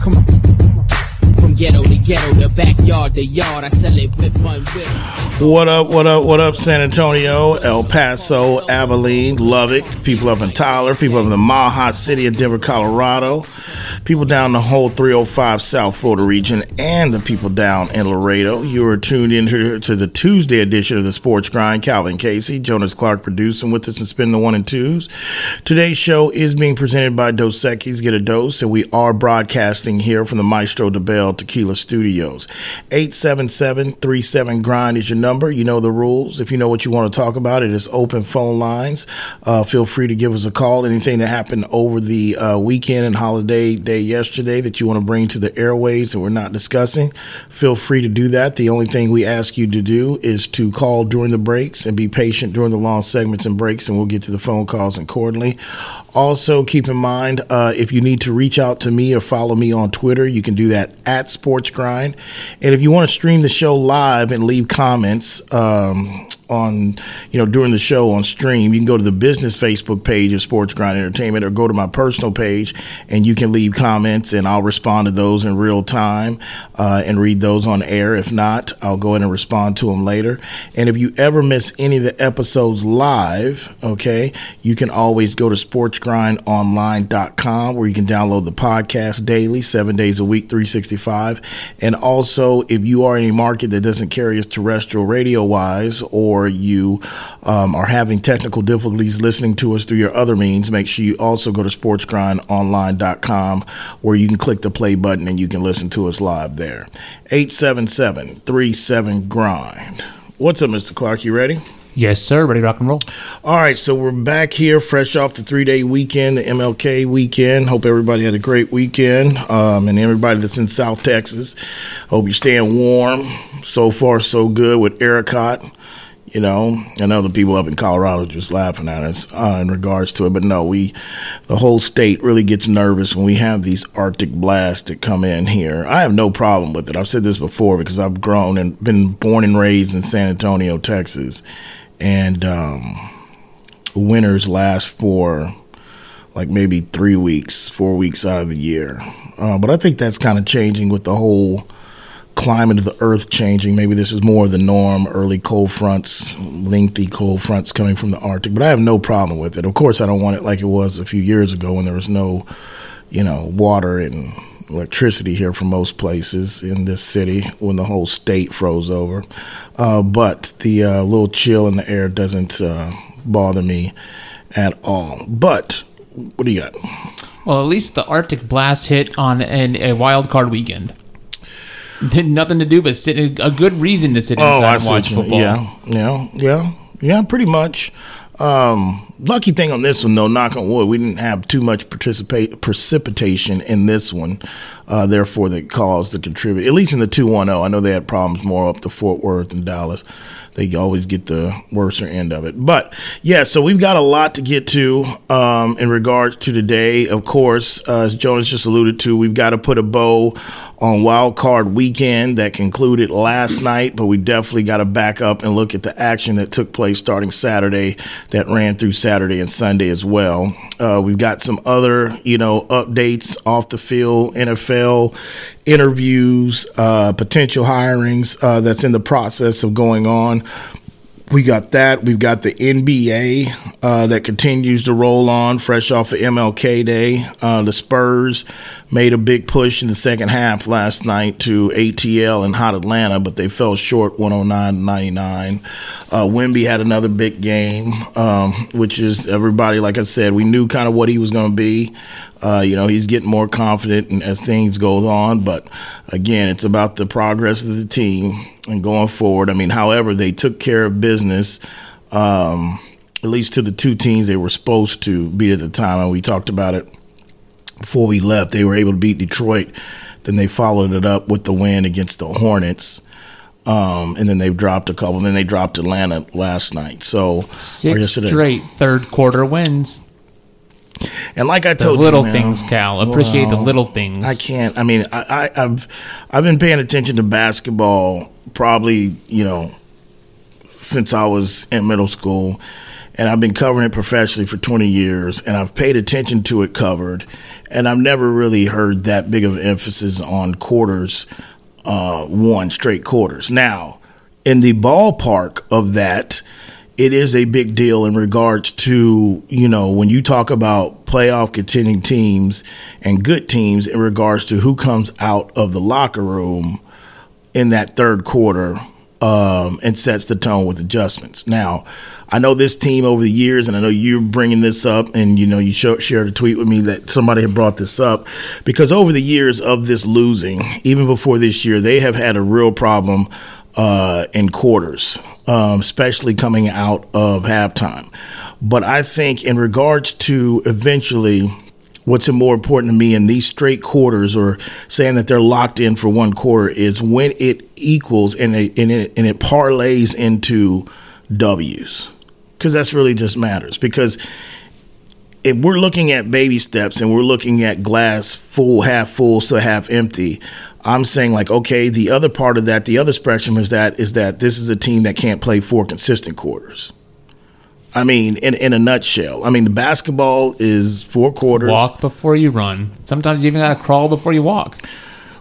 Come on, come on. From ghetto to ghetto, the backyard, the yard, I sell it with one whip. What up, what up, what up, San Antonio, El Paso, Abilene, Lubbock, people up in Tyler, people up in the Mile High City of Denver, Colorado, people down the whole 305 South Florida region, and the people down in Laredo. You are tuned in to the Tuesday edition of the Sports Grind. Calvin Casey, Jonas Clark producing with us and spinning the one and twos. Today's show is being presented by Dos Equis. Get a dose, and we are broadcasting here from the Maestro de Bell Tequila Studios. 877-37-GRIND is your number. You know the rules. If you know what you want to talk about, it is open phone lines. Feel free to give us a call. Anything that happened over the weekend and holiday day yesterday that you want to bring to the airwaves that we're not discussing, feel free to do that. The only thing we ask you to do is to call during the breaks and be patient during the long segments and breaks, and we'll get to the phone calls accordingly. Also, keep in mind, if you need to reach out to me or follow me on Twitter, you can do that at Sports Grind. And if you want to stream the show live and leave comments on, you know, during the show on stream, you can go to the business Facebook page of Sports Grind Entertainment, or go to my personal page and you can leave comments and I'll respond to those in real time and read those on air. If not, I'll go in and respond to them later. And if you ever miss any of the episodes live, okay, you can always go to sportsgrindonline.com, where you can download the podcast daily, 7 days a week, 365. And also, if you are in a market that doesn't carry us terrestrial radio wise, or you are having technical difficulties listening to us through your other means, make sure you also go to sportsgrindonline.com, where you can click the play button and you can listen to us live there. 877-37-GRIND. What's up, Mr. Clark? You ready? Yes, sir. Ready to rock and roll. All right, so we're back here fresh off the three-day weekend, the MLK weekend. Hope everybody had a great weekend, and everybody that's in South Texas, hope you're staying warm. So far, so good with ERICOT. You know, and other people up in Colorado just laughing at us in regards to it. But no, the whole state really gets nervous when we have these Arctic blasts that come in here. I have no problem with it. I've said this before because I've grown and been born and raised in San Antonio, Texas. And winters last for like maybe 3 weeks, 4 weeks out of the year. But I think that's kind of changing with the whole climate of the earth changing. Maybe this is more of the norm, early cold fronts, lengthy cold fronts coming from the Arctic. But I have no problem with it. Of course, I don't want it like it was a few years ago when there was no, you know, water and electricity here for most places in this city, when the whole state froze over. But the little chill in the air doesn't bother me at all. But what do you got? Well, at least the Arctic blast hit on a wild card weekend. Did nothing to do but sit. A good reason to sit inside and watch football. Yeah, pretty much. Lucky thing on this one, though, knock on wood, we didn't have too much precipitation in this one. Therefore, that caused to contribute, at least in the 210. I know they had problems more up to Fort Worth and Dallas. They always get the worser end of it. But, yeah, so we've got a lot to get to in regards to today. Of course, as Jonas just alluded to, we've got to put a bow on Wild Card Weekend that concluded last night, but we definitely got to back up and look at the action that took place starting Saturday that ran through Saturday and Sunday as well. We've got some other, you know, updates off the field, NFL interviews, potential hirings that's in the process of going on. We got that. We've got the NBA that continues to roll on, fresh off of MLK Day. The Spurs made a big push in the second half last night to ATL and Hot Atlanta, but they fell short 109-99. Wemby had another big game, which is everybody, like I said, we knew kind of what he was going to be. You know, he's getting more confident as things go on. But, again, it's about the progress of the team and going forward. I mean, however, they took care of business, at least to the two teams they were supposed to beat at the time. And we talked about it before we left. They were able to beat Detroit. Then they followed it up with the win against the Hornets. And then they've dropped a couple. And then they dropped Atlanta last night. So 6 straight third-quarter wins. And like I told you, little things, Cal. Appreciate the little things. I can't. I mean, I've been paying attention to basketball probably, you know, since I was in middle school, and I've been covering it professionally for 20 years, and I've paid attention to it covered, And I've never really heard that big of emphasis on quarters, one straight quarters. Now, in the ballpark of that, it is a big deal in regards to, you know, when you talk about playoff contending teams and good teams in regards to who comes out of the locker room in that third quarter and sets the tone with adjustments. Now, I know this team over the years, and I know you're bringing this up, and, you know, you shared a tweet with me that somebody had brought this up, because over the years of this losing, even before this year, they have had a real problem in quarters, especially coming out of halftime. But I think in regards to eventually what's more important to me in these straight quarters, or saying that they're locked in for one quarter, is when it equals and it parlays into W's, because that's really just matters. Because if we're looking at baby steps and we're looking at glass full, half full, so half empty, I'm saying, like, okay, the other part of that, the other spectrum is that this is a team that can't play four consistent quarters. I mean, in a nutshell. I mean, the basketball is four quarters. Walk before you run. Sometimes you even got to crawl before you walk.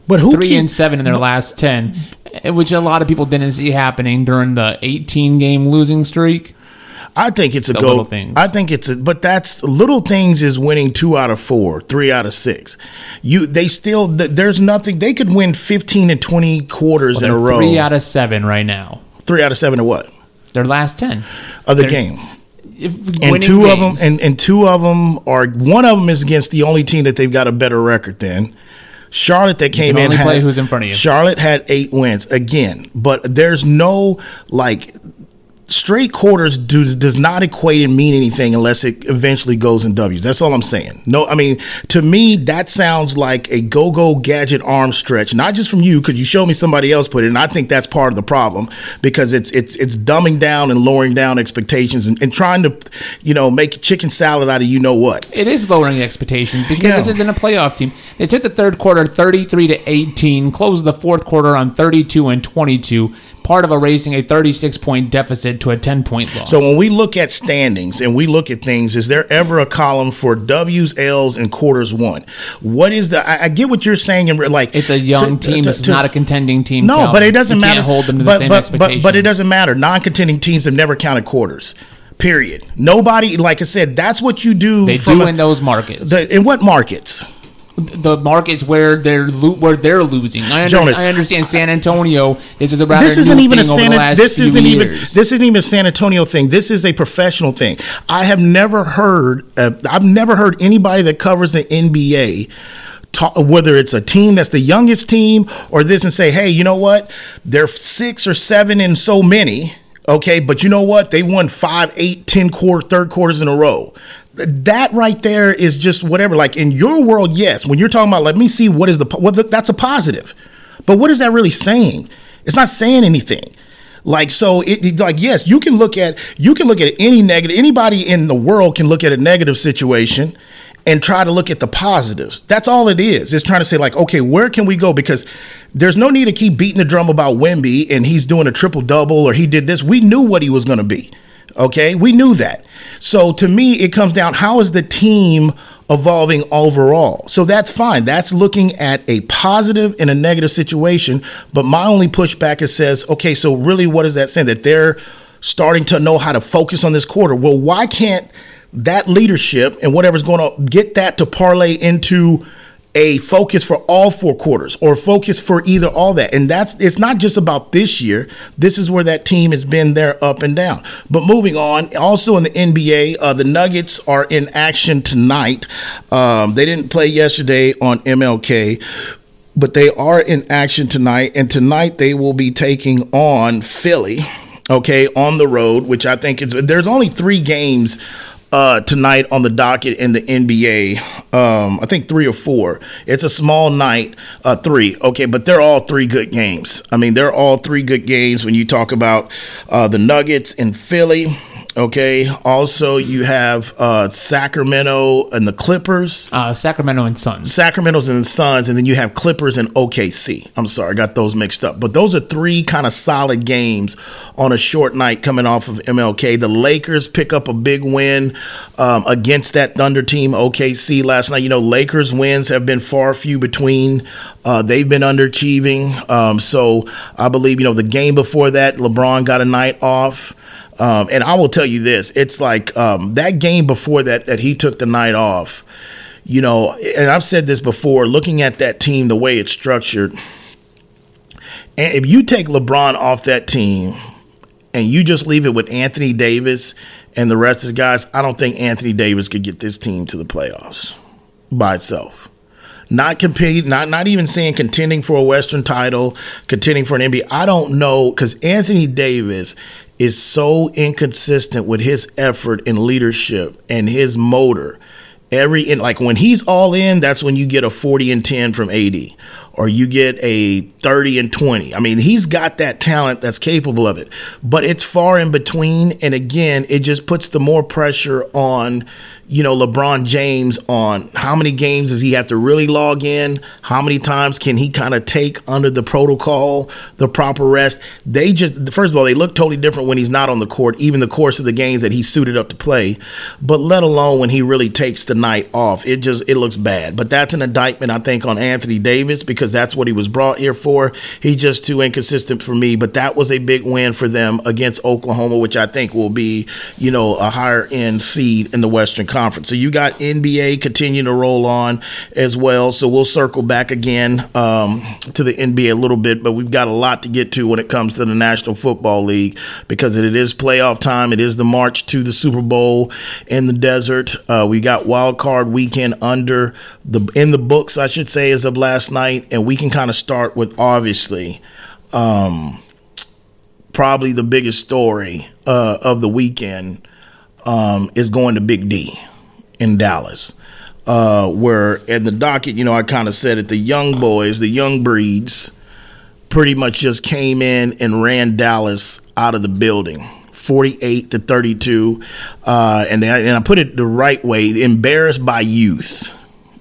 But who 3-7 in their last 10, which a lot of people didn't see happening during the 18-game losing streak. I think it's a little things. I think it's but that's little things is winning 2 out of 4, 3 out of 6. There's nothing. They could win 15 and 20 quarters in a row. 3 out of 7 right now. 3 out of 7 of what? Their last 10 of the game. And two of them are, one of them is against the only team that they've got a better record than. Charlotte that came in. Play who's in front of you. Charlotte had 8 wins again, but there's no, like, straight quarters does not equate and mean anything unless it eventually goes in W's. That's all I'm saying. No, I mean, to me, that sounds like a go-go gadget arm stretch, not just from you, because you showed me somebody else put it, and I think that's part of the problem, because it's dumbing down and lowering down expectations and trying to, you know, make chicken salad out of you know what. It is lowering expectations, because this isn't a playoff team. They took the third quarter 33-18, closed the fourth quarter on 32-22. Part of erasing a 36-point deficit to a 10-point loss. So when we look at standings and we look at things, is there ever a column for W's, L's, and quarters won? What is the? I get what you're saying, and like it's a young team. It's not a contending team. No, but it doesn't matter. You can't hold them to the same expectations. But it doesn't matter. Non-contending teams have never counted quarters. Period. Nobody, like I said, that's what you do. They do in those markets. In what markets? The markets where they're losing. I understand San Antonio. This is a rather This isn't even a San Antonio thing. This is a professional thing. I've never heard anybody that covers the NBA, whether it's a team that's the youngest team or this, and say, hey, you know what? They're 6 or 7 in so many. Okay, but you know what? They won 5, 8, 10 third quarters in a row. That right there is just whatever. Like in your world, yes. When you're talking about, let me see that's a positive, but what is that really saying? It's not saying anything. Like, so it like, yes, you can look at any negative. Anybody in the world can look at a negative situation and try to look at the positives. That's all it is. It's trying to say, like, okay, where can we go? Because there's no need to keep beating the drum about Wemby and he's doing a triple-double or he did this. We knew what he was going to be. Okay? We knew that. So to me, it comes down, how is the team evolving overall? So that's fine. That's looking at a positive and a negative situation. But my only pushback is says, okay, so really what is that saying? That they're starting to know how to focus on this quarter. Well, why can't that leadership and whatever's going on, get that to parlay into a focus for all 4 quarters or focus for either all that. And it's not just about this year. This is where that team has been there up and down. But moving on, also in the NBA, the Nuggets are in action tonight. They didn't play yesterday on MLK, but they are in action tonight. And tonight they will be taking on Philly, okay, on the road, which I think is, there's only 3 games tonight on the docket in the NBA. I think 3 or 4. It's a small night, 3. Okay, but they're all 3 good games. I mean, they're all 3 good games when you talk about the Nuggets and Philly. Okay. Also, you have Sacramento and the Clippers. Sacramento and Suns. Sacramento's and the Suns. And then you have Clippers and OKC. I'm sorry, I got those mixed up. But those are three kind of solid games on a short night coming off of MLK. The Lakers pick up a big win against that Thunder team, OKC, last night. You know, Lakers wins have been far few between. They've been underachieving. So I believe, you know, the game before that, LeBron got a night off. And I will tell you this, it's like that game before that he took the night off, you know, and I've said this before, looking at that team, the way it's structured. And if you take LeBron off that team and you just leave it with Anthony Davis and the rest of the guys, I don't think Anthony Davis could get this team to the playoffs by itself. Not compete, not even saying contending for a Western title, contending for an NBA. I don't know, because Anthony Davis is so inconsistent with his effort and leadership and his motor. Like when he's all in, that's when you get a 40 and 10 from AD, or you get a 30 and 20. I mean, he's got that talent that's capable of it, but it's far in between. And again, it just puts the more pressure on, you know, LeBron James on how many games does he have to really log in? How many times can he kind of take under the protocol, the proper rest? They just, first of all, they look totally different when he's not on the court, even the course of the games that he's suited up to play, but let alone when he really takes the night off. It looks bad. But that's an indictment, I think, on Anthony Davis, because that's what he was brought here for. He's just too inconsistent for me. But that was a big win for them against Oklahoma, which I think will be, you know, a higher end seed in the Western Conference. So you got NBA continuing to roll on as well. So we'll circle back again to the NBA a little bit, but we've got a lot to get to when it comes to the National Football League, because it is playoff time. It is the march to the Super Bowl in the desert. We got wild card weekend in the books, I should say, as of last night. And we can kind of start with, obviously, probably the biggest story of the weekend is going to Big D in Dallas, where in the docket, you know, I kind of said it, the young boys, the young breeds pretty much just came in and ran Dallas out of the building. 48-32, and I put it the right way, embarrassed by youth.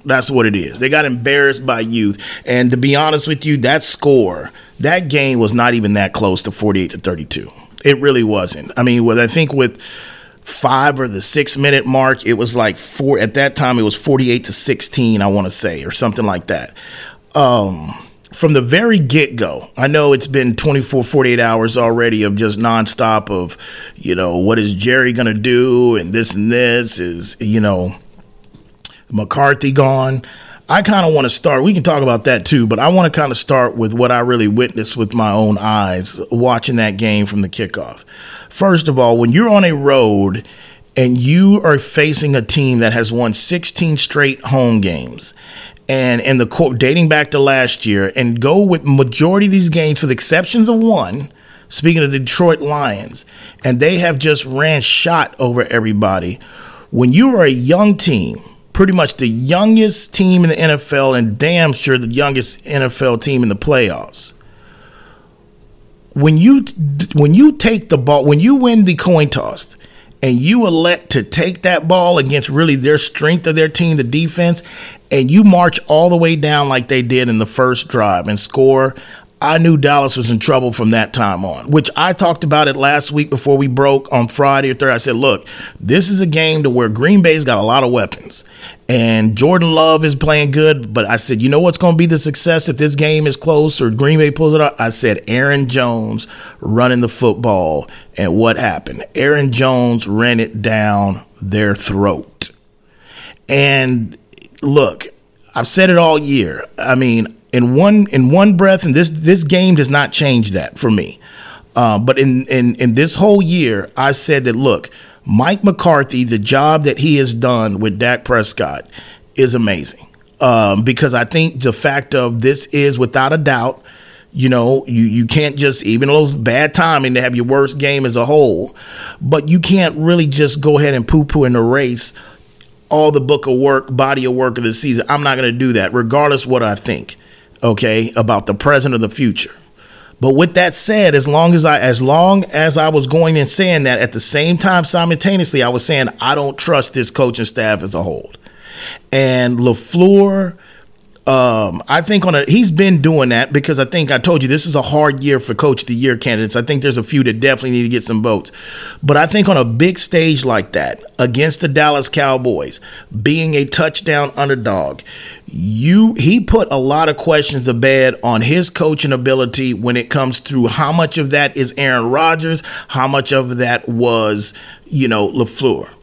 That's what it is. They got embarrassed by youth. And to be honest with you, that score, that game was not even that close to 48-32. It really wasn't. I mean, I think with 5 or the 6 minute mark, it was like 4. At that time, it was 48-16, I want to say, or something like that. From the very get-go, I know it's been 24, 48 hours already of just nonstop of, you know, what is Jerry going to do, and this is, you know, McCarthy gone. I kind of want to start, we can talk about that too, but I want to kind of start with what I really witnessed with my own eyes watching that game from the kickoff. First of all, when you're on a road and you are facing a team that has won 16 straight home games, and in the court dating back to last year, and go with majority of these games with exceptions of one, speaking of the Detroit Lions, and they have just ran shot over everybody. When you are a young team, pretty much the youngest team in the NFL, and damn sure the youngest NFL team in the playoffs, when you take the ball, when you win the coin toss, and you elect to take that ball against really their strength of their team, the defense, and you march all the way down like they did in the first drive and score, I knew Dallas was in trouble from that time on, which I talked about it last week before we broke on Friday or Thursday. I said, look, this is a game to where Green Bay's got a lot of weapons, and Jordan Love is playing good. But I said, you know what's going to be the success if this game is close or Green Bay pulls it out? I said, Aaron Jones running the football. And what happened? Aaron Jones ran it down their throat. And look, I've said it all year. I mean, in one breath, and this game does not change that for me. But in this whole year, I said that, look, Mike McCarthy, the job that he has done with Dak Prescott is amazing, because I think the fact of this is, without a doubt, you know, you can't just, even though it's bad timing to have your worst game as a whole, but you can't really just go ahead and poo-poo in the race all the body of work of the season. I'm not going to do that, regardless what I think, okay, about the present or the future. But with that said, as long as I was going and saying that, at the same time, simultaneously, I was saying, I don't trust this coaching staff as a whole. And LaFleur, I think he's been doing that, because I think I told you this is a hard year for Coach of the Year candidates. I think there's a few that definitely need to get some votes. But I think on a big stage like that, against the Dallas Cowboys, being a touchdown underdog, he put a lot of questions to bed on his coaching ability when it comes through how much of that is Aaron Rodgers, how much of that was, LaFleur.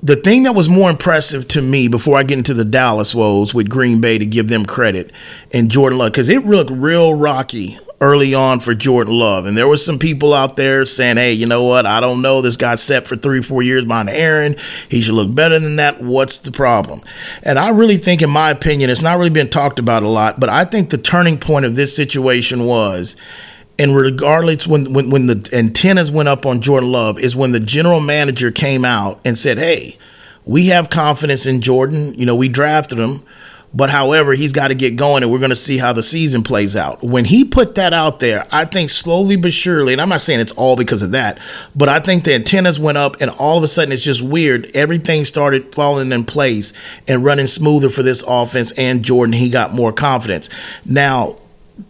The thing that was more impressive to me, before I get into the Dallas woes with Green Bay, to give them credit, and Jordan Love, because it looked real rocky early on for Jordan Love. And there were some people out there saying, hey, you know what? I don't know. This guy's set for 3-4 years behind Aaron. He should look better than that. What's the problem? And I really think, in my opinion, it's not really been talked about a lot, but I think the turning point of this situation was, and regardless, when the antennas went up on Jordan Love, is when the general manager came out and said, hey, we have confidence in Jordan. We drafted him, but however, he's got to get going, and we're going to see how the season plays out. When he put that out there, I think slowly but surely, and I'm not saying it's all because of that, but I think the antennas went up, and all of a sudden, it's just weird. Everything started falling in place and running smoother for this offense and Jordan. He got more confidence. Now,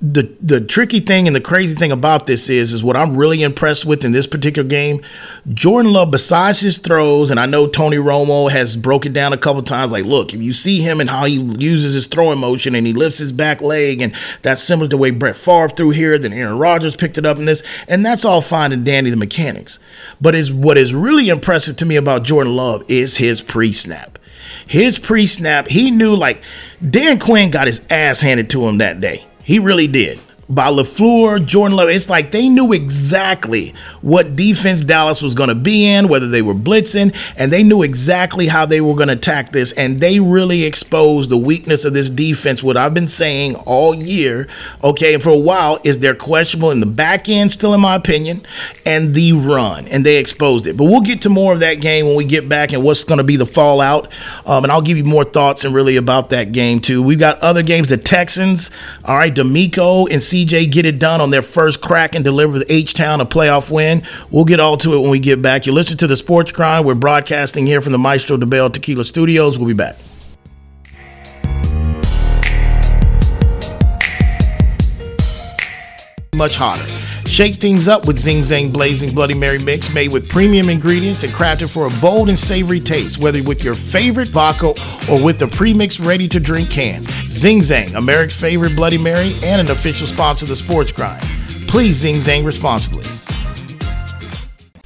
the tricky thing and the crazy thing about this is what I'm really impressed with in this particular game. Jordan Love, besides his throws, and I know Tony Romo has broken down a couple times, like, look, if you see him and how he uses his throwing motion and he lifts his back leg, and that's similar to the way Brett Favre threw here, then Aaron Rodgers picked it up in this, and that's all fine and dandy, the mechanics. But what is really impressive to me about Jordan Love is his pre-snap. His pre-snap, he knew, like, Dan Quinn got his ass handed to him that day. He really did. By LaFleur, Jordan Love, it's like they knew exactly what defense Dallas was going to be in, whether they were blitzing, and they knew exactly how they were going to attack this, and they really exposed the weakness of this defense, what I've been saying all year, and for a while, is they're questionable in the back end, still in my opinion, and the run, and they exposed it. But we'll get to more of that game when we get back and what's going to be the fallout, and I'll give you more thoughts and really about that game, too. We've got other games, the Texans, DeMeco and CJ get it done on their first crack and deliver the H-Town a playoff win. We'll get all to it when we get back. You listen to The Sports Grind. We're broadcasting here from the Maestro de Bell Tequila Studios. We'll be back. Much hotter. Shake things up with Zing Zang Blazing Bloody Mary Mix, made with premium ingredients and crafted for a bold and savory taste, whether with your favorite vodka or with the pre-mixed ready-to-drink cans. Zing Zang, America's favorite Bloody Mary and an official sponsor of The Sports Grind. Please Zing Zang responsibly.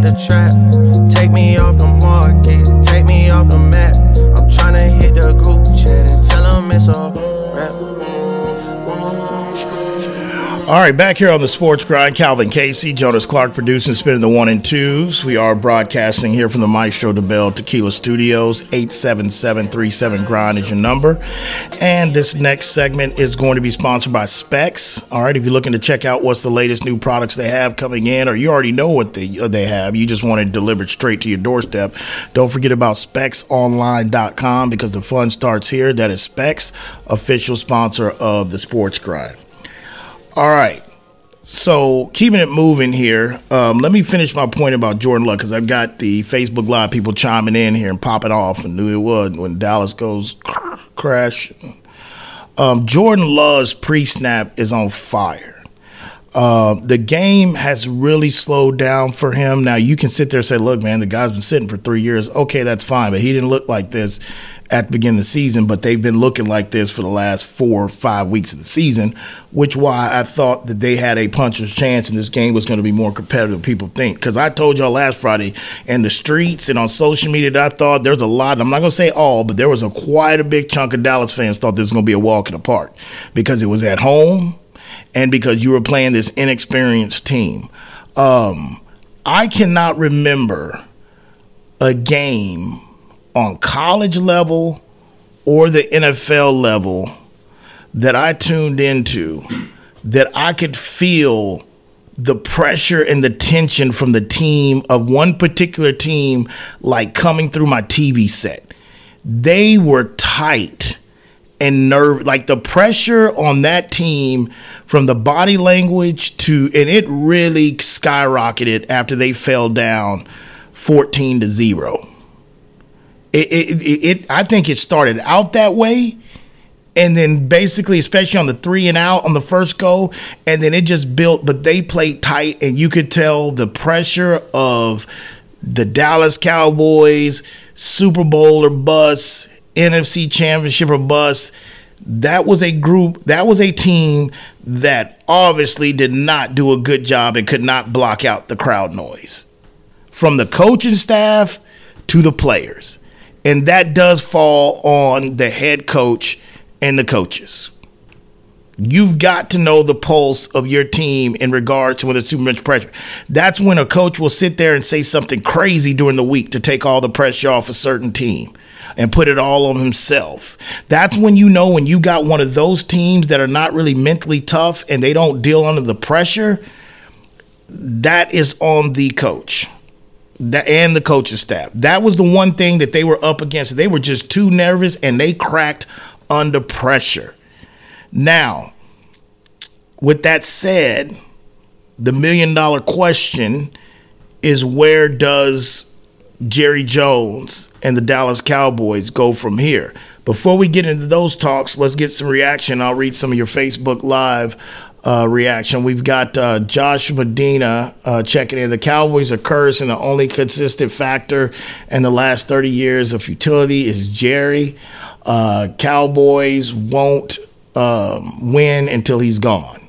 The trap, take me off the market, take me off the map. I'm tryna hit the group chat and tell them it's a wrap. All right, back here on The Sports Grind, Calvin Casey, Jonas Clark producing, spinning the one and twos. We are broadcasting here from the Maestro de Bell Tequila Studios. 877-37-GRIND is your number. And this next segment is going to be sponsored by Specs. All right, if you're looking to check out what's the latest new products they have coming in, or you already know what they have, you just want it delivered straight to your doorstep, don't forget about SpecsOnline.com, because the fun starts here. That is Specs, official sponsor of The Sports Grind. All right, so keeping it moving here, let me finish my point about Jordan Love, because I've got the Facebook Live people chiming in here and popping off, and knew it would when Dallas goes crash. Jordan Love's pre-snap is on fire. The game has really slowed down for him. Now, you can sit there and say, look, man, the guy's been sitting for 3 years. Okay, that's fine, but he didn't look like this at the beginning of the season, but they've been looking like this for the last 4 or 5 weeks of the season, which why I thought that they had a puncher's chance and this game was going to be more competitive than people think. Because I told y'all last Friday in the streets and on social media that I thought there's a lot, I'm not going to say all, but there was a quite a big chunk of Dallas fans thought this was going to be a walk in the park because it was at home and because you were playing this inexperienced team. I cannot remember a game on college level or the NFL level that I tuned into that I could feel the pressure and the tension from the team of one particular team like coming through my TV set. They were tight and nerve, like the pressure on that team from the body language to, and it really skyrocketed after they fell down 14-0. I think it started out that way, and then basically, especially on the 3-and-out on the first go, and then it just built, but they played tight, and you could tell the pressure of the Dallas Cowboys, Super Bowl or bust, NFC Championship or bust. That was a group, that was a team that obviously did not do a good job and could not block out the crowd noise. From the coaching staff to the players. And that does fall on the head coach and the coaches. You've got to know the pulse of your team in regards to whether it's too much pressure. That's when a coach will sit there and say something crazy during the week to take all the pressure off a certain team and put it all on himself. That's when you know when you got one of those teams that are not really mentally tough and they don't deal under the pressure, that is on the coach. And the coaching staff. That was the one thing that they were up against. They were just too nervous and they cracked under pressure. Now, with that said, the $1 million question is where does Jerry Jones and the Dallas Cowboys go from here? Before we get into those talks, let's get some reaction. I'll read some of your Facebook Live reaction. We've got Josh Medina checking in. The Cowboys are cursed, and the only consistent factor in the last 30 years of futility is Jerry. Cowboys won't win until he's gone.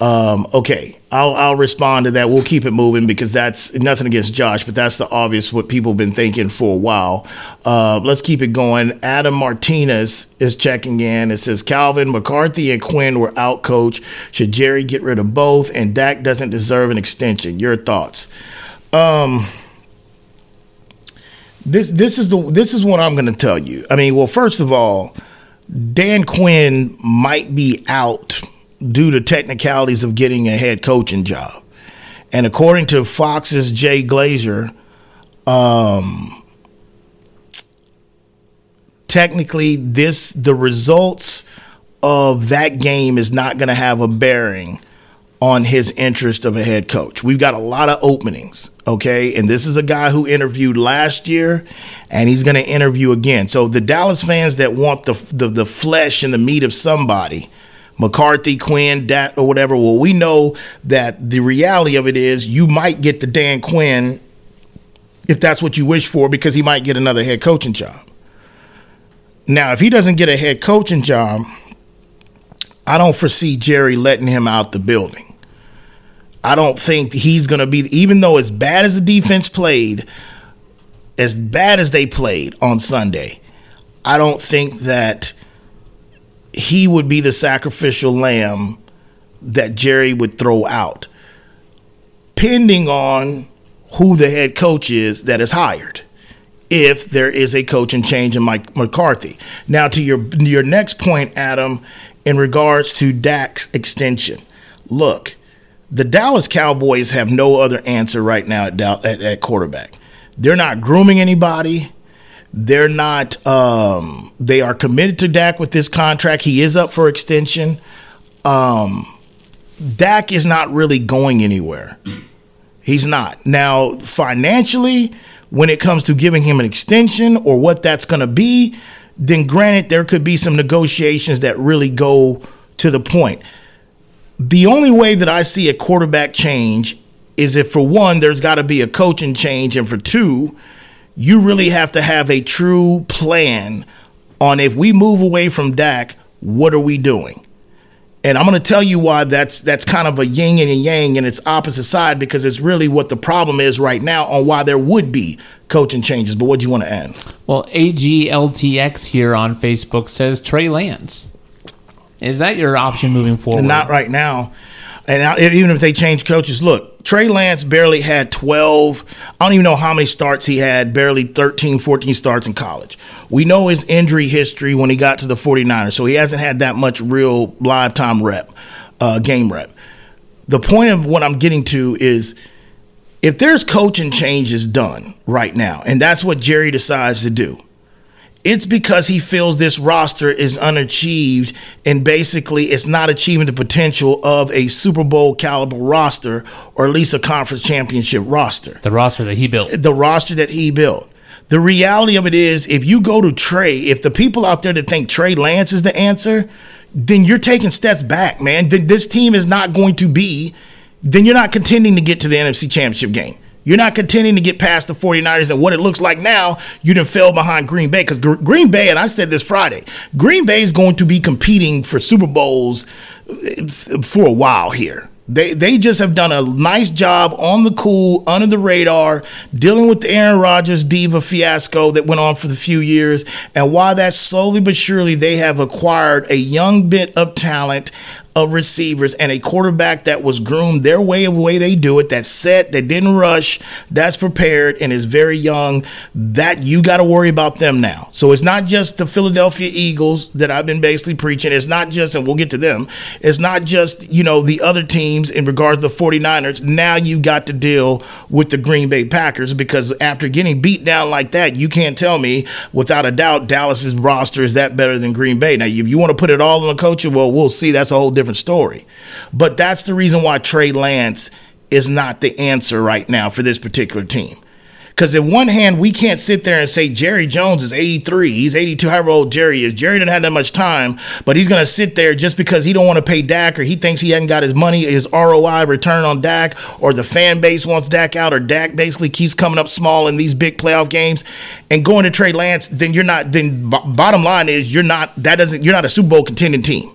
Okay, I'll respond to that. We'll keep it moving because that's nothing against Josh, but that's the obvious what people have been thinking for a while. Let's keep it going. Adam Martinez is checking in. It says, Calvin, McCarthy and Quinn were out coached. Should Jerry get rid of both? And Dak doesn't deserve an extension. Your thoughts? This is what I'm going to tell you. I mean, well, first of all, Dan Quinn might be out due to technicalities of getting a head coaching job. And according to Fox's Jay Glazer, technically the results of that game is not going to have a bearing on his interest of a head coach. We've got a lot of openings, okay? And this is a guy who interviewed last year, and he's going to interview again. So the Dallas fans that want the flesh and the meat of somebody, McCarthy, Quinn, Dat, or whatever. Well, we know that the reality of it is you might get the Dan Quinn if that's what you wish for because he might get another head coaching job. Now, if he doesn't get a head coaching job, I don't foresee Jerry letting him out the building. I don't think he's going to be, even though as bad as the defense played, as bad as they played on Sunday, I don't think that he would be the sacrificial lamb that Jerry would throw out, pending on who the head coach is that is hired, if there is a coaching change in Mike McCarthy. Now, to your next point, Adam, in regards to Dak's extension, look, the Dallas Cowboys have no other answer right now at quarterback. They're not grooming anybody. They're not, they are committed to Dak with this contract. He is up for extension. Dak is not really going anywhere. He's not. Now, financially, when it comes to giving him an extension or what that's going to be, then granted, there could be some negotiations that really go to the point. The only way that I see a quarterback change is if, for one, there's got to be a coaching change, and for two, you really have to have a true plan on if we move away from Dak, what are we doing? And I'm going to tell you why that's kind of a yin and a yang, and it's opposite side, because it's really what the problem is right now on why there would be coaching changes. But what do you want to add? Well, AGLTX here on Facebook says Trey Lance. Is that your option moving forward? Not right now. And even if they change coaches, look, Trey Lance barely had 12. I don't even know how many starts he had, barely 13, 14 starts in college. We know his injury history when he got to the 49ers, so he hasn't had that much real live time rep, game rep. The point of what I'm getting to is if there's coaching changes done right now, and that's what Jerry decides to do, it's because he feels this roster is unachieved and basically it's not achieving the potential of a Super Bowl caliber roster, or at least a conference championship roster. The roster that he built. The roster that he built. The reality of it is, if you go to Trey, if the people out there that think Trey Lance is the answer, then you're taking steps back, man. This team is not going to be, then you're not contending to get to the NFC Championship game. You're not contending to get past the 49ers, and what it looks like now, you done fell behind Green Bay. Because Green Bay, and I said this Friday, Green Bay is going to be competing for Super Bowls for a while here. They just have done a nice job on the cool, under the radar, dealing with the Aaron Rodgers diva fiasco that went on for the few years. And while that, slowly but surely, they have acquired a young bit of talent, of receivers, and a quarterback that was groomed their way of the way they do it, that's set, that didn't rush, that's prepared, and is very young. That you got to worry about them now. So it's not just the Philadelphia Eagles that I've been basically preaching. It's not just, and we'll get to them, it's not just, you know, the other teams in regards to the 49ers. Now you got to deal with the Green Bay Packers, because after getting beat down like that, you can't tell me without a doubt Dallas's roster is that better than Green Bay. Now, if you want to put it all on the coach, well, we'll see. That's a whole different story. But that's the reason why Trey Lance is not the answer right now for this particular team. Because on one hand, we can't sit there and say Jerry Jones is 83, he's 82, however old Jerry is. Jerry didn't have that much time, but he's going to sit there just because he don't want to pay Dak, or he thinks he hasn't got his money, his ROI return on Dak, or the fan base wants Dak out, or Dak basically keeps coming up small in these big playoff games. And going to Trey Lance, then you're not. Then bottom line is you're not a Super Bowl contending team.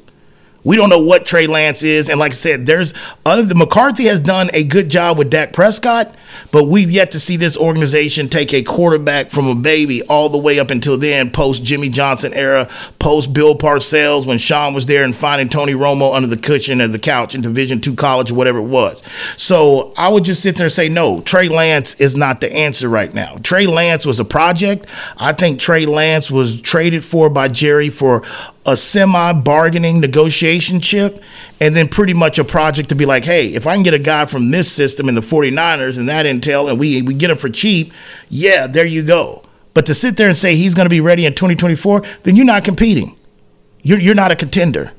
We don't know what Trey Lance is, and like I said, there's other than McCarthy has done a good job with Dak Prescott, but we've yet to see this organization take a quarterback from a baby all the way up until then, post Jimmy Johnson era, post Bill Parcells when Sean was there, and finding Tony Romo under the cushion of the couch in Division II college or whatever it was. So I would just sit there and say, no, Trey Lance is not the answer right now. Trey Lance was a project. I think Trey Lance was traded for by Jerry for a semi-bargaining negotiation chip, and then pretty much a project to be like, hey, if I can get a guy from this system in the 49ers and that intel, and we get him for cheap, yeah, there you go. But to sit there and say he's going to be ready in 2024, then you're not competing. You're not a contender.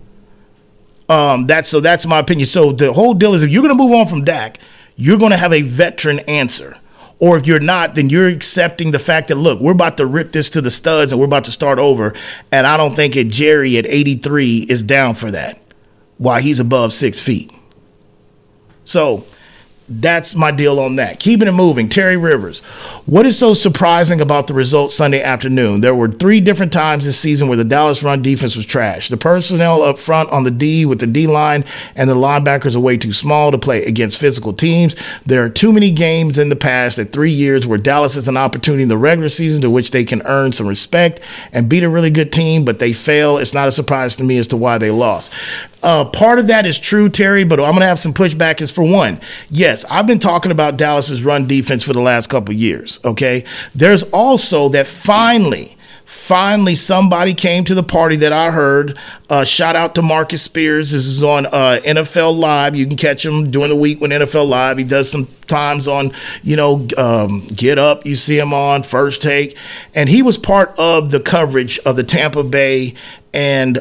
That's my opinion. So the whole deal is, if you're going to move on from Dak, you're going to have a veteran answer. Or if you're not, then you're accepting the fact that, look, we're about to rip this to the studs and we're about to start over. And I don't think Jerry at 83 is down for that while he's above 6 feet. So that's my deal on that. Keeping it moving. Terry Rivers. What is so surprising about the results Sunday afternoon? There were three different times this season where the Dallas run defense was trash. The personnel up front on the D with the D line and the linebackers are way too small to play against physical teams. There are too many games in the past at 3 years where Dallas has an opportunity in the regular season to which they can earn some respect and beat a really good team, but they fail. It's not a surprise to me as to why they lost. Part of that is true, Terry, but I'm going to have some pushback is, for one, yes, I've been talking about Dallas's run defense for the last couple years, okay? There's also that finally somebody came to the party that I heard. Shout out to Marcus Spears. This is on NFL Live. You can catch him during the week when NFL Live. He does some times on, you know, Get Up. You see him on First Take. And he was part of the coverage of the Tampa Bay and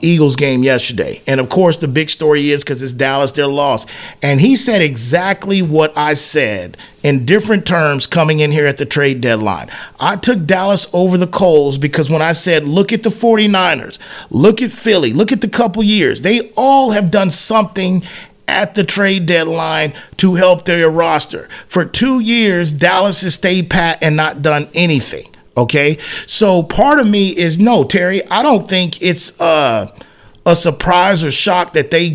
Eagles game yesterday. And, of course, the big story is because it's Dallas, their loss. And he said exactly what I said in different terms coming in here at the trade deadline. I took Dallas over the Coles because when I said, look at the 49ers, look at Philly, look at the couple years, they all have done something at the trade deadline to help their roster. For 2 years, Dallas has stayed pat and not done anything. Okay, so part of me is, no, Terry, I don't think it's a surprise or shock that they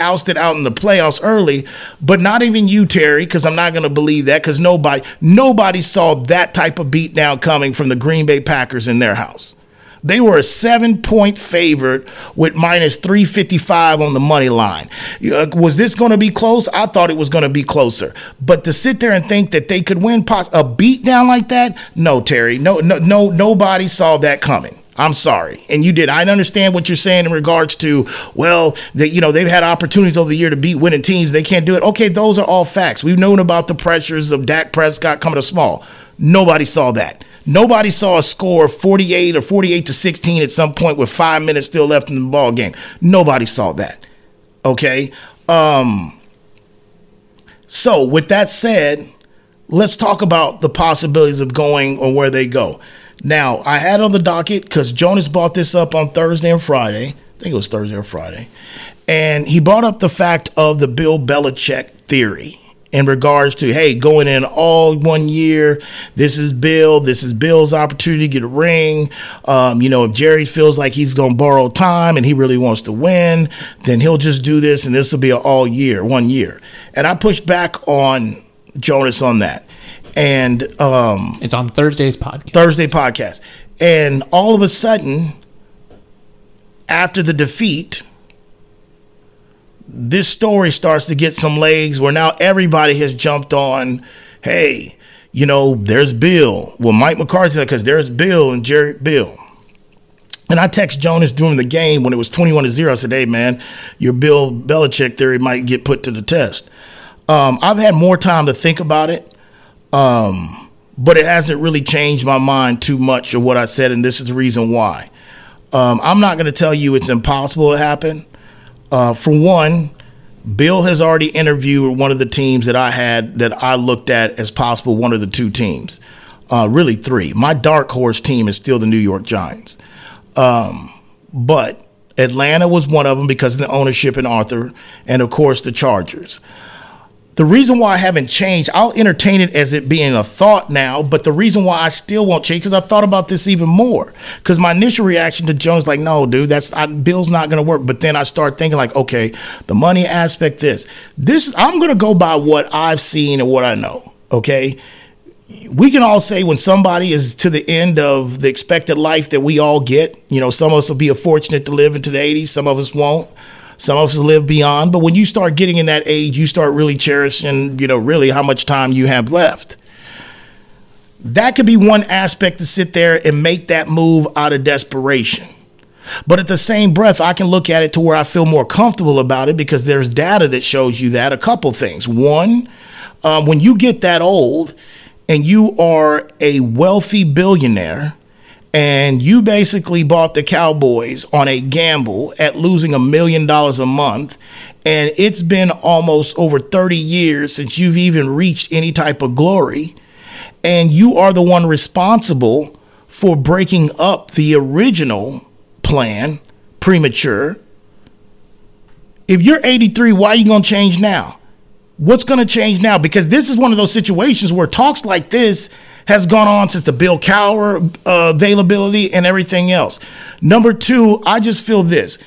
ousted out in the playoffs early, but not even you, Terry, because I'm not going to believe that, because nobody saw that type of beatdown coming from the Green Bay Packers in their house. They were a 7-point favorite with minus 355 on the money line. Was this going to be close? I thought it was going to be closer. But to sit there and think that they could win a beatdown like that? No, Terry. No, nobody saw that coming. I'm sorry. And you did. I understand what you're saying in regards to, well, that, you know, they've had opportunities over the year to beat winning teams. They can't do it. Okay, those are all facts. We've known about the pressures of Dak Prescott coming to small. Nobody saw that. Nobody saw a score of 48 or 48-16 at some point with 5 minutes still left in the ball game. Nobody saw that. Okay. So with that said, let's talk about the possibilities of going or where they go. Now, I had on the docket because Jonas brought this up on Thursday and Friday. I think it was Thursday or Friday. And he brought up the fact of the Bill Belichick theory. In regards to, hey, going in all 1 year, this is Bill's opportunity to get a ring. You know, if Jerry feels like he's going to borrow time and he really wants to win, then he'll just do this, and this will be an all year, 1 year. And I pushed back on Jonas on that. And it's on Thursday podcast. And all of a sudden, after the defeat, this story starts to get some legs where now everybody has jumped on, hey, you know, there's Bill. Well, Mike McCarthy said, because there's Bill and Jerry Bill. And I text Jonas during the game when it was 21-0. I said, hey, man, your Bill Belichick theory might get put to the test. I've had more time to think about it, but it hasn't really changed my mind too much of what I said, and this is the reason why. I'm not going to tell you it's impossible to happen. For one, Bill has already interviewed one of the teams that I looked at as possible one of the two teams, really three. My dark horse team is still the New York Giants. But Atlanta was one of them because of the ownership and Arthur, and, of course, the Chargers. The reason why I haven't changed, I'll entertain it as it being a thought now, but the reason why I still won't change, because I've thought about this even more, because my initial reaction to Jones, like, no, dude, Bill's not going to work. But then I start thinking, like, okay, the money aspect, this, I'm going to go by what I've seen and what I know, okay? We can all say when somebody is to the end of the expected life that we all get, you know, some of us will be fortunate to live into the 80s, some of us won't. Some of us live beyond, but when you start getting in that age, you start really cherishing, you know, really how much time you have left. That could be one aspect to sit there and make that move out of desperation. But at the same breath, I can look at it to where I feel more comfortable about it because there's data that shows you that. A couple things. One, when you get that old and you are a wealthy billionaire, and you basically bought the Cowboys on a gamble at losing $1 million a month. And it's been almost over 30 years since you've even reached any type of glory. And you are the one responsible for breaking up the original plan premature. If you're 83, why are you going to change now? What's going to change now? Because this is one of those situations where talks like this has gone on since the Bill Cowher availability and everything else. Number two, I just feel this.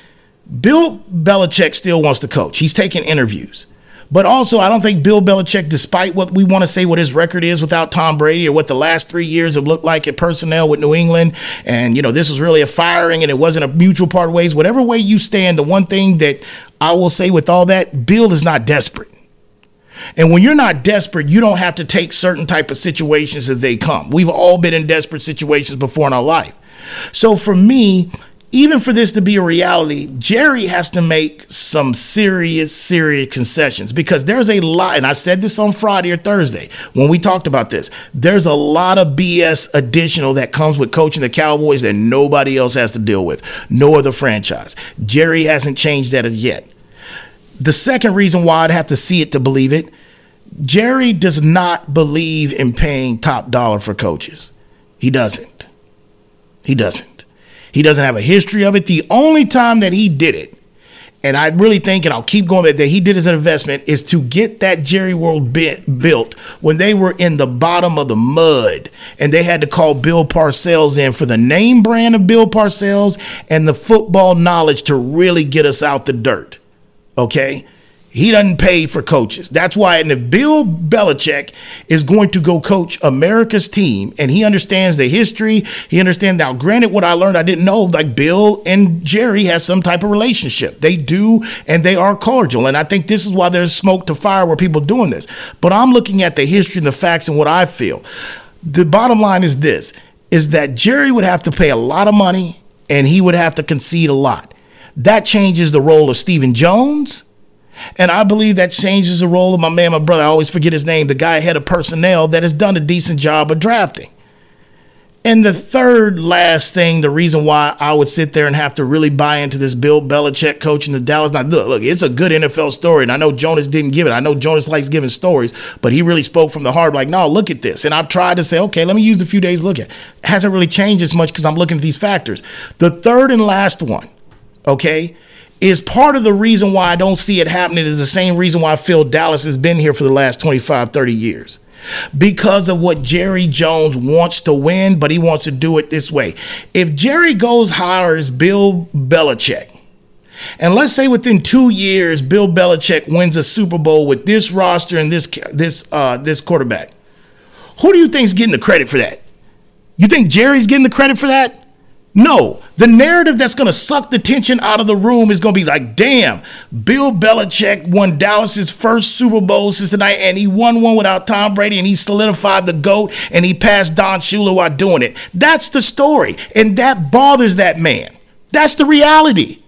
Bill Belichick still wants to coach. He's taking interviews. But also, I don't think Bill Belichick, despite what we want to say what his record is without Tom Brady or what the last 3 years have looked like at personnel with New England, and, you know, this was really a firing and it wasn't a mutual part ways, whatever way you stand, the one thing that I will say with all that, Bill is not desperate. And when you're not desperate, you don't have to take certain type of situations as they come. We've all been in desperate situations before in our life. So for me, even for this to be a reality, Jerry has to make some serious concessions, because there's a lot, and I said this on Friday or Thursday when we talked about this, there's a lot of BS additional that comes with coaching the Cowboys that nobody else has to deal with, no other franchise. Jerry hasn't changed that yet. The second reason why I'd have to see it to believe it, Jerry does not believe in paying top dollar for coaches. He doesn't. He doesn't have a history of it. The only time that he did it, and I really think, and I'll keep going back, that he did as an investment is to get that Jerry World built when they were in the bottom of the mud and they had to call Bill Parcells in for the name brand of Bill Parcells and the football knowledge to really get us out the dirt. Okay? He doesn't pay for coaches. That's why, and if Bill Belichick is going to go coach America's team, and he understands the history, he understands. Now, granted, what I learned, I didn't know, like Bill and Jerry have some type of relationship. They do, and they are cordial. And I think this is why there's smoke to fire where people are doing this. But I'm looking at the history and the facts and what I feel. The bottom line is this, is that Jerry would have to pay a lot of money, and he would have to concede a lot. That changes the role of Stephen Jones. And I believe that changes the role of my man, my brother, I always forget his name, the guy head of personnel that has done a decent job of drafting. And the third last thing, the reason why I would sit there and have to really buy into this Bill Belichick coaching the Dallas. Now, look, it's a good NFL story, and I know Jonas didn't give it. I know Jonas likes giving stories, but he really spoke from the heart, like, no, look at this. And I've tried to say, okay, let me use a few days to look at it. It hasn't really changed as much because I'm looking at these factors. The third and last one, okay, is part of the reason why I don't see it happening is the same reason why I feel Dallas has been here for the last 25, 30 years. Because of what Jerry Jones wants to win, but he wants to do it this way. If Jerry goes higher as Bill Belichick, and let's say within 2 years, Bill Belichick wins a Super Bowl with this roster and this quarterback, who do you think's getting the credit for that? You think Jerry's getting the credit for that? No, the narrative that's going to suck the tension out of the room is going to be like, damn, Bill Belichick won Dallas's first Super Bowl since tonight, and he won one without Tom Brady, and he solidified the GOAT, and he passed Don Shula while doing it. That's the story, and that bothers that man. That's the reality,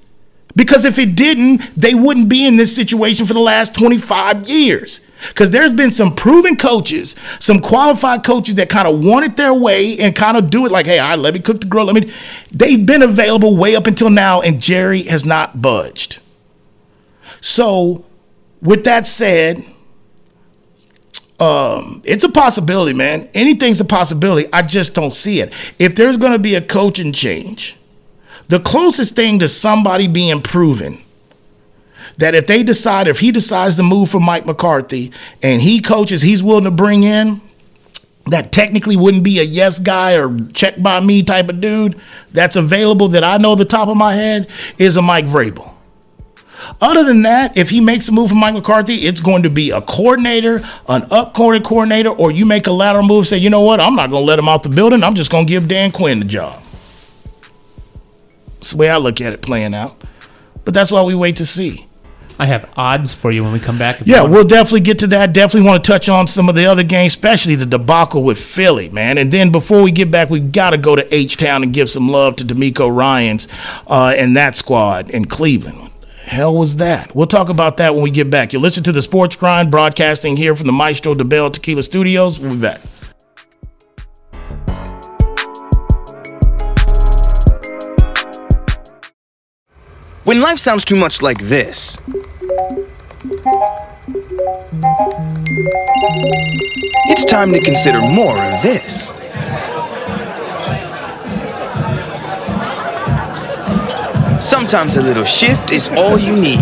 because if it didn't, they wouldn't be in this situation for the last 25 years. Because there's been some proven coaches, some qualified coaches that kind of want it their way and kind of do it like, hey, all right, let me cook the grill. They've been available way up until now, and Jerry has not budged. So with that said, it's a possibility, man. Anything's a possibility. I just don't see it. If there's going to be a coaching change, the closest thing to somebody being proven that if he decides to move for Mike McCarthy and he coaches he's willing to bring in, that technically wouldn't be a yes guy or check by me type of dude that's available that I know the top of my head is a Mike Vrabel. Other than that, if he makes a move for Mike McCarthy, it's going to be a coordinator, an up-court coordinator, or you make a lateral move, say, you know what, I'm not going to let him out the building. I'm just going to give Dan Quinn the job. That's the way I look at it playing out. But that's why we wait to see. I have odds for you when we come back. Yeah, we'll definitely get to that. Definitely want to touch on some of the other games, especially the debacle with Philly, man. And then before we get back, we've got to go to H-Town and give some love to DeMeco Ryans and that squad in Cleveland. What the hell was that? We'll talk about that when we get back. You'll listen to The Sports Grind, broadcasting here from the Maestro de Bell Tequila Studios. We'll be back. When life sounds too much like this, it's time to consider more of this. Sometimes a little shift is all you need.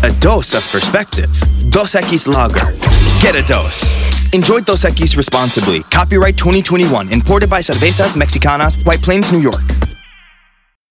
A dose of perspective. Dos Equis Lager. Get a dose. Enjoy Dos Equis responsibly. Copyright 2021. Imported by Cervezas Mexicanas, White Plains, New York.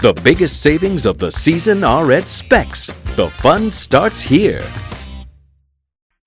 The biggest savings of the season are at Specs. The fun starts here.